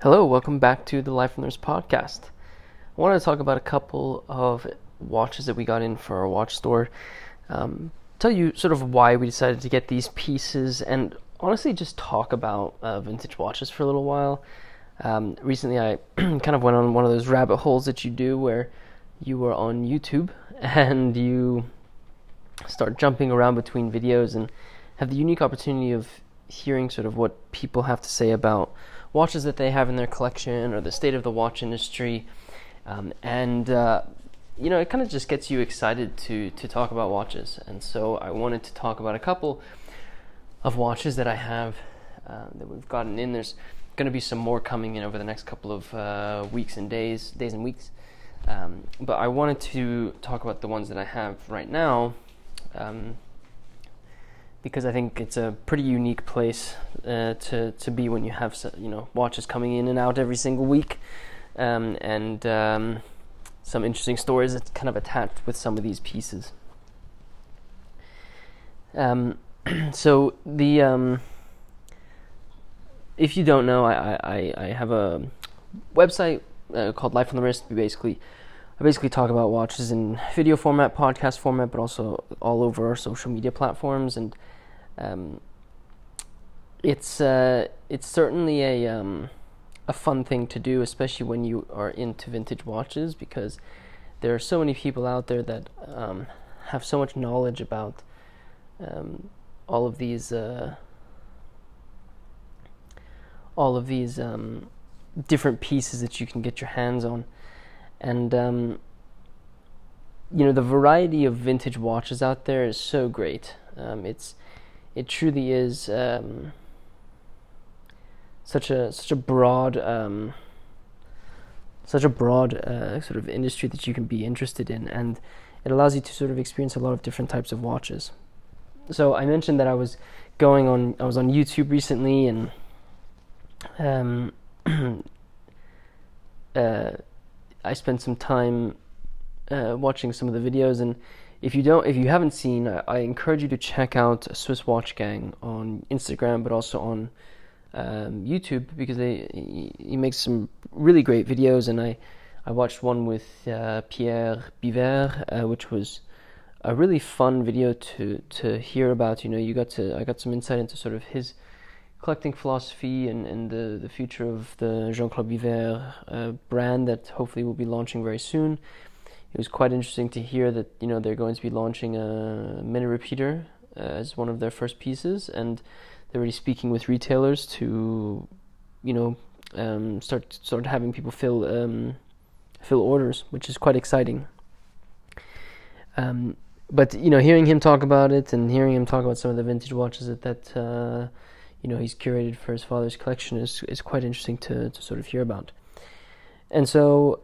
Hello, welcome back to the Life on the Wrist podcast. I wanted to talk about a couple of watches that we got in for our watch store. Tell you sort of why we decided to get these pieces, and honestly just talk about vintage watches for a little while. Recently I kind of went on one of those rabbit holes that you do where you are on YouTube and you start jumping around between videos and have the unique opportunity of hearing sort of what people have to say about watches that they have in their collection or the state of the watch industry, you know, it kind of just gets you excited to talk about watches. And so I wanted to talk about a couple of watches that I have that we've gotten in. There's going to be some more coming in over the next couple of weeks and days and weeks, but I wanted to talk about the ones that I have right now, because I think it's a pretty unique place to be when you have, you know, watches coming in and out every single week, some interesting stories that's kind of attached with some of these pieces. So the if you don't know, I have a website called Life on the Wrist. I basically talk about watches in video format, podcast format, but also all over our social media platforms. And it's certainly a fun thing to do, especially when you are into vintage watches, because there are so many people out there that have so much knowledge about all of these different pieces that you can get your hands on. And, you know, the variety of vintage watches out there is so great. It truly is such a broad sort of industry that you can be interested in, and it allows you to sort of experience a lot of different types of watches. So I mentioned that I was on YouTube recently, and I spent some time watching some of the videos. And if you haven't seen, I encourage you to check out Swiss Watch Gang on Instagram, but also on YouTube, because he makes some really great videos. And I watched one with Pierre Biver, which was a really fun video to hear about. You know, I got some insight into sort of his collecting philosophy and the future of the Jean-Claude Biver brand that hopefully will be launching very soon. It was quite interesting to hear that, you know, they're going to be launching a mini repeater as one of their first pieces, and they're already speaking with retailers to, you know, start having people fill orders, which is quite exciting. But, you know, hearing him talk about it and hearing him talk about some of the vintage watches that you know, he's curated for his father's collection is quite interesting to sort of hear about. And so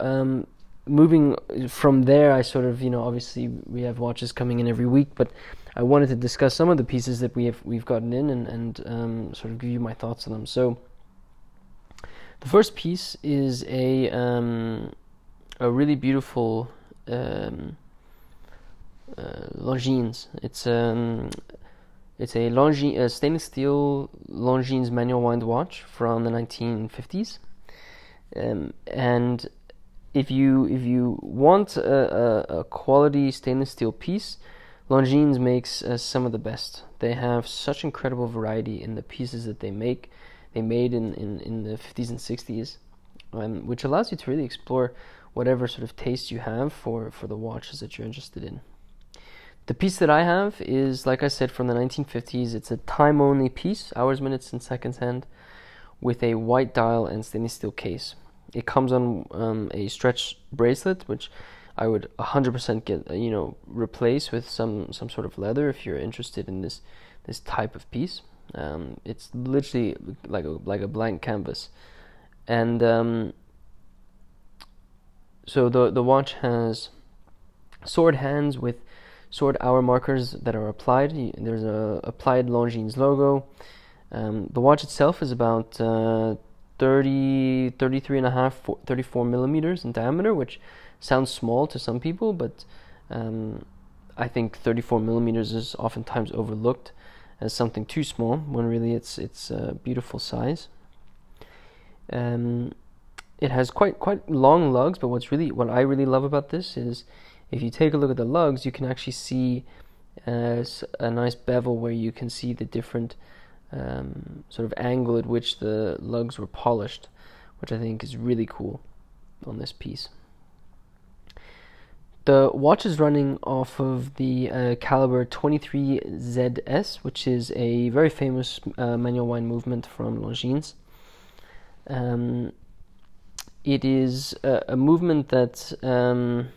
moving from there, I sort of, you know, obviously we have watches coming in every week, but I wanted to discuss some of the pieces that we've gotten in and sort of give you my thoughts on them. So the first piece is a really beautiful Longines. It's a stainless steel Longines manual wind watch from the 1950s, and if you want a quality stainless steel piece, Longines makes some of the best. They have such incredible variety in the pieces that they make. They made in the 50s and 60s, which allows you to really explore whatever sort of taste you have for the watches that you're interested in. The piece that I have is, like I said, from the 1950s. It's a time-only piece, hours, minutes, and seconds hand, with a white dial and stainless steel case. It comes on a stretch bracelet, which I would 100% get, you know, replace with some sort of leather if you're interested in this type of piece. It's literally like a blank canvas, and so the watch has sword hands with sword hour markers that are applied. There's a applied Longines logo. The watch itself is about 34 millimeters in diameter, which sounds small to some people, but I think 34 millimeters is oftentimes overlooked as something too small, when really it's a beautiful size. It has quite long lugs, but what I really love about this is if you take a look at the lugs, you can actually see a nice bevel where you can see the different sort of angle at which the lugs were polished, which I think is really cool on this piece. The watch is running off of the caliber 23ZS, which is a very famous manual wine movement from Longines. It is a movement that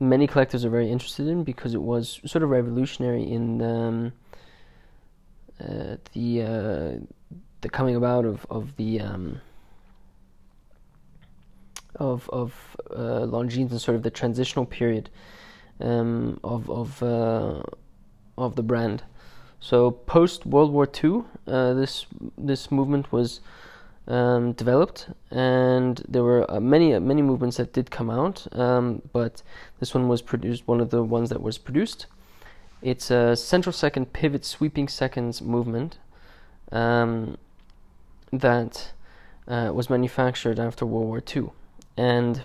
many collectors are very interested in because it was sort of revolutionary in the coming about of Longines and sort of the transitional period of the brand. So post World War II, this movement was developed, and there were many movements that did come out, but this one was produced, one of the ones that was produced. It's a central second pivot sweeping seconds movement that was manufactured after World War II. And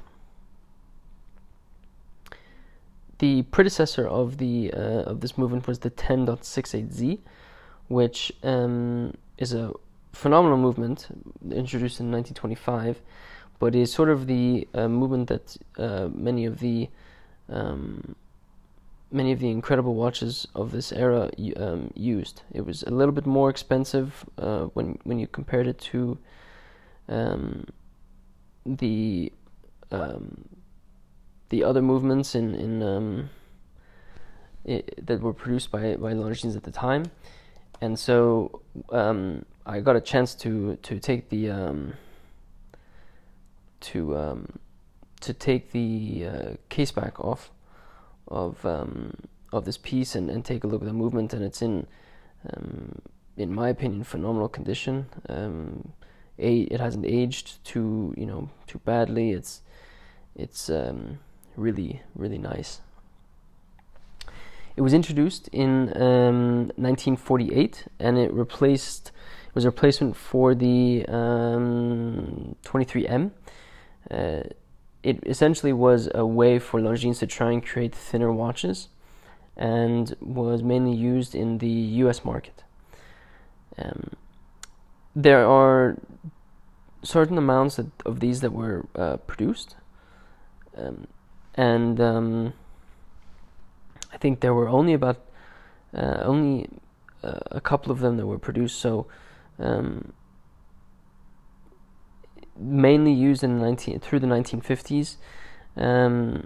the predecessor of the of this movement was the 10.68Z, which is a phenomenal movement introduced in 1925, but is sort of the movement that many of the incredible watches of this era used. It was a little bit more expensive when you compared it to the other movements that were produced by Longines at the time. And so I got a chance to take the case back off of this piece and take a look at the movement, and it's in my opinion phenomenal condition. It hasn't aged too badly. It's really nice. It was introduced in 1948, and it was a replacement for the 23M. It essentially was a way for Longines to try and create thinner watches, and was mainly used in the US market. There are certain amounts of these that were produced, and I think there were only about a couple of them that were produced. So mainly used in through the 1950s, and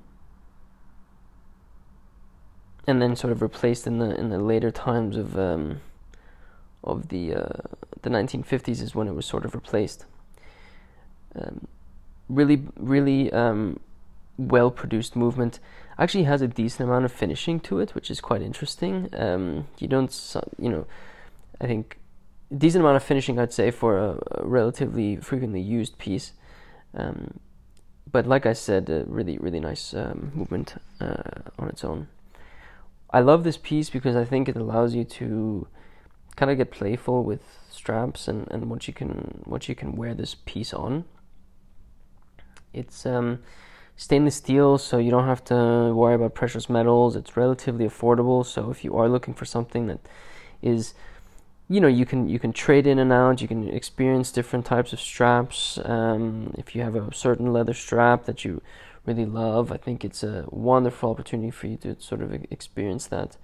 then sort of replaced in the later times of the 1950s is when it was sort of replaced. Really well-produced movement. Actually has a decent amount of finishing to it, which is quite interesting. I think a decent amount of finishing, I'd say, for a relatively frequently used piece. But like I said, a really nice movement on its own. I love this piece because I think it allows you to kind of get playful with straps and what you can wear this piece on. It's stainless steel, so you don't have to worry about precious metals. It's relatively affordable, so if you are looking for something that is, you can trade in and out, you can experience different types of straps. If you have a certain leather strap that you really love, I think it's a wonderful opportunity for you to sort of experience that.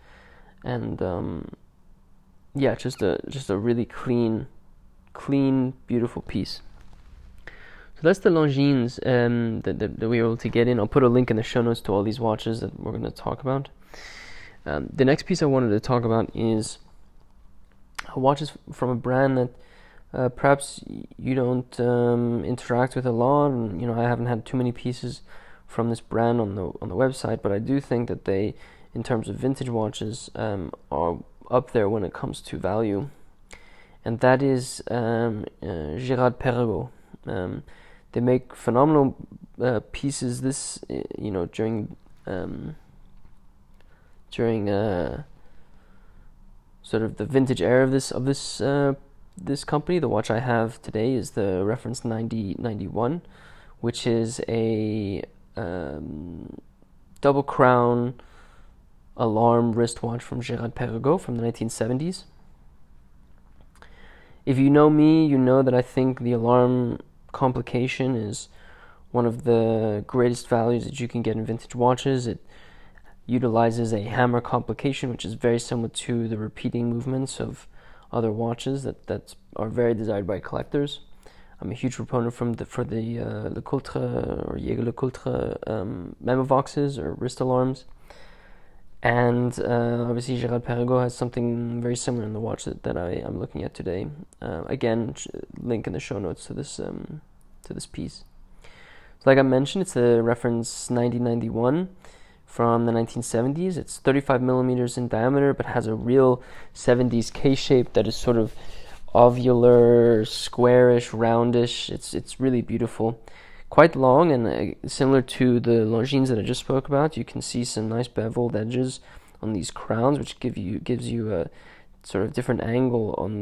And yeah, just a really clean, beautiful piece. So that's the Longines that we were able to get in. I'll put a link in the show notes to all these watches that we're going to talk about. The next piece I wanted to talk about is watches from a brand that perhaps you don't interact with a lot. And, I haven't had too many pieces from this brand on the website, but I do think that they, in terms of vintage watches, are up there when it comes to value, and that is Girard-Perregaux. They make phenomenal pieces. This, during sort of the vintage era of this this company, the watch I have today, is the reference 9091, which is a double crown alarm wristwatch from Girard-Perregaux from the 1970s. If you know me, you know that I think the alarm complication is one of the greatest values that you can get in vintage watches. It utilizes a hammer complication, which is very similar to the repeating movements of other watches that are very desired by collectors. I'm a huge proponent for the LeCoultre or Jaeger-LeCoultre Memovoxes or wrist alarms. And obviously Girard-Perregaux has something very similar in the watch that I'm looking at today. Again, link in the show notes to this piece. So like I mentioned, it's the reference 9091 from the 1970s. It's 35 millimeters in diameter, but has a real 70s K-shape that is sort of ovular, squarish, roundish. It's really beautiful. Quite long, and similar to the Longines that I just spoke about, you can see some nice beveled edges on these crowns, which gives you a sort of different angle on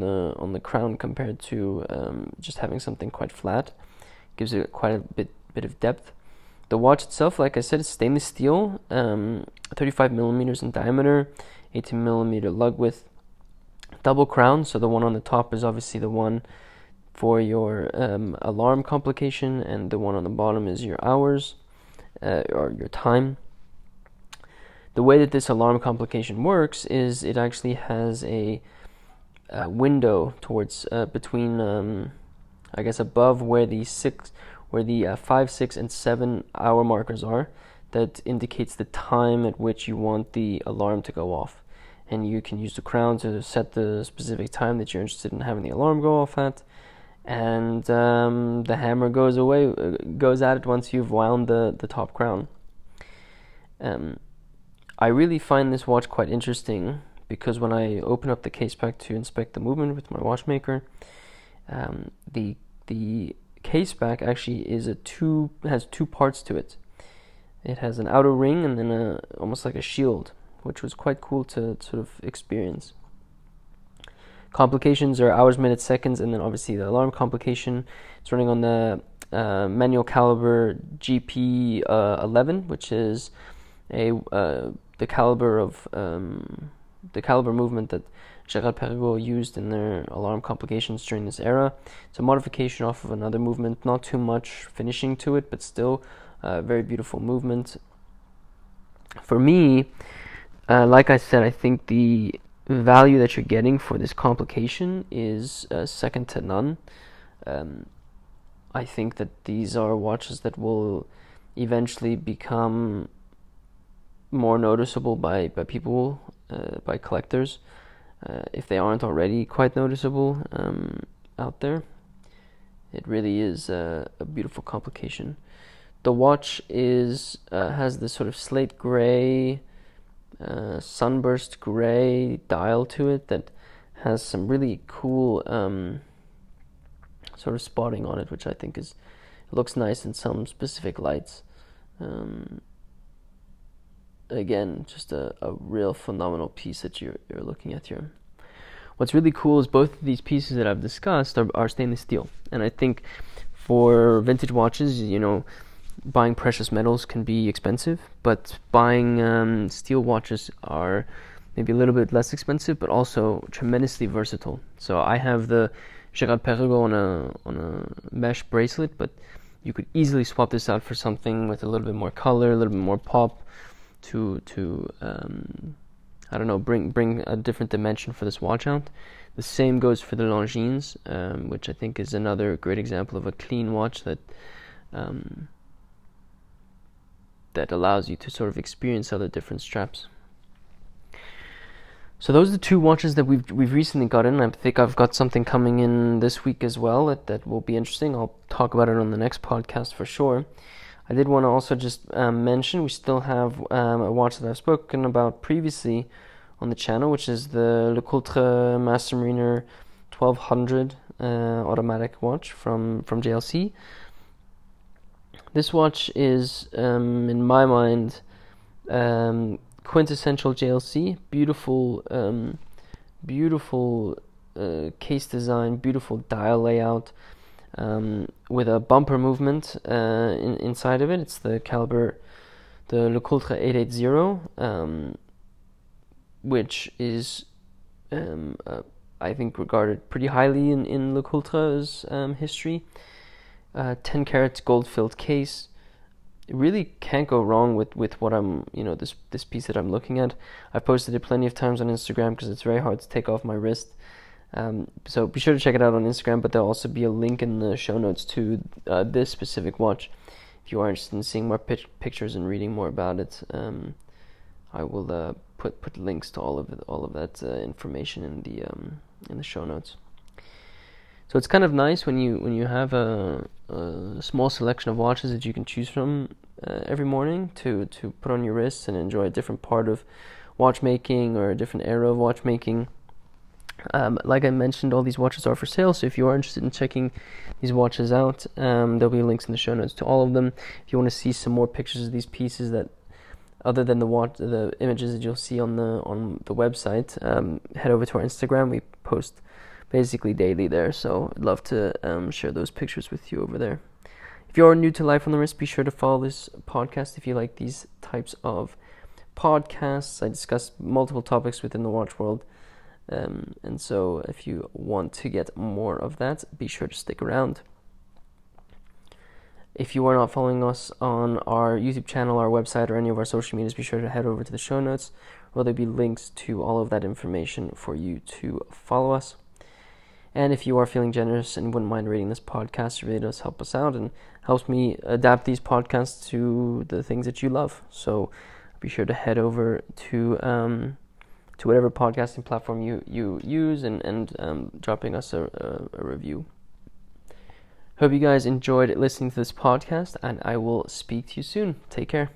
the crown compared to just having something quite flat. Gives it quite a bit of depth. The watch itself, like I said, is stainless steel, 35 millimeters in diameter, 18 millimeter lug width, double crown. So the one on the top is obviously the one for your alarm complication, and the one on the bottom is your hours or your time. The way that this alarm complication works is it actually has a window towards between, I guess, above where the 5, 6, and 7 hour markers are. That indicates the time at which you want the alarm to go off, and you can use the crown to set the specific time that you're interested in having the alarm go off at. And the hammer goes at it once you've wound the top crown. I really find this watch quite interesting because when I open up the case back to inspect the movement with my watchmaker, the case back actually has two parts to it. It has an outer ring and then almost like a shield, which was quite cool to sort of experience. Complications are hours, minutes, seconds, and then obviously the alarm complication. It's running on the manual caliber GP11, which is the caliber of the caliber movement that Girard-Perregaux used in their alarm complications during this era. It's a modification off of another movement, not too much finishing to it, but still a very beautiful movement. For me, like I said, I think the value that you're getting for this complication is second to none. I think that these are watches that will eventually become more noticeable by people, by collectors, if they aren't already quite noticeable out there. It really is a beautiful complication. The watch is has this sort of slate gray, sunburst gray dial to it that has some really cool sort of spotting on it, which I think looks nice in some specific lights. Again, just a real phenomenal piece that you're looking at here. What's really cool is both of these pieces that I've discussed are stainless steel, and I think for vintage watches, you know, buying precious metals can be expensive, but buying steel watches are maybe a little bit less expensive, but also tremendously versatile. So I have the Girard-Perregaux on a mesh bracelet, but you could easily swap this out for something with a little bit more color, a little bit more pop, to I don't know, bring a different dimension for this watch out. The same goes for the Longines, which I think is another great example of a clean watch that allows you to sort of experience other different straps. So those are the two watches that we've recently gotten. I think I've got something coming in this week as well that will be interesting. I'll talk about it on the next podcast for sure. I did want to also just mention we still have a watch that I've spoken about previously on the channel, which is the LeCoultre Master Mariner 1200 automatic watch from JLC. This watch is, in my mind, quintessential JLC. Beautiful case design, beautiful dial layout with a bumper movement inside of it. It's the caliber, the LeCoultre 880, which is I think regarded pretty highly in LeCoultre's history. 10 karat gold-filled case. It really can't go wrong with what I'm, you know, this piece that I'm looking at. I've posted it plenty of times on Instagram because it's very hard to take off my wrist. So be sure to check it out on Instagram, but there'll also be a link in the show notes to this specific watch if you are interested in seeing more pictures and reading more about it. I will put links to all of that information in the show notes. So it's kind of nice when you have a small selection of watches that you can choose from every morning to put on your wrists and enjoy a different part of watchmaking or a different era of watchmaking. Like I mentioned, all these watches are for sale, so if you are interested in checking these watches out, there'll be links in the show notes to all of them. If you want to see some more pictures of these pieces that, other than the images that you'll see on the website, head over to our Instagram. We post basically daily there, so I'd love to share those pictures with you over there. If you are new to Life on the Wrist, be sure to follow this podcast if you like these types of podcasts. I discuss multiple topics within the watch world, and so if you want to get more of that, be sure to stick around. If you are not following us on our YouTube channel, our website, or any of our social medias, be sure to head over to the show notes, where there'll be links to all of that information for you to follow us. And if you are feeling generous and wouldn't mind rating this podcast, it really does help us out and helps me adapt these podcasts to the things that you love. So be sure to head over to whatever podcasting platform you use and dropping us a review. Hope you guys enjoyed listening to this podcast, and I will speak to you soon. Take care.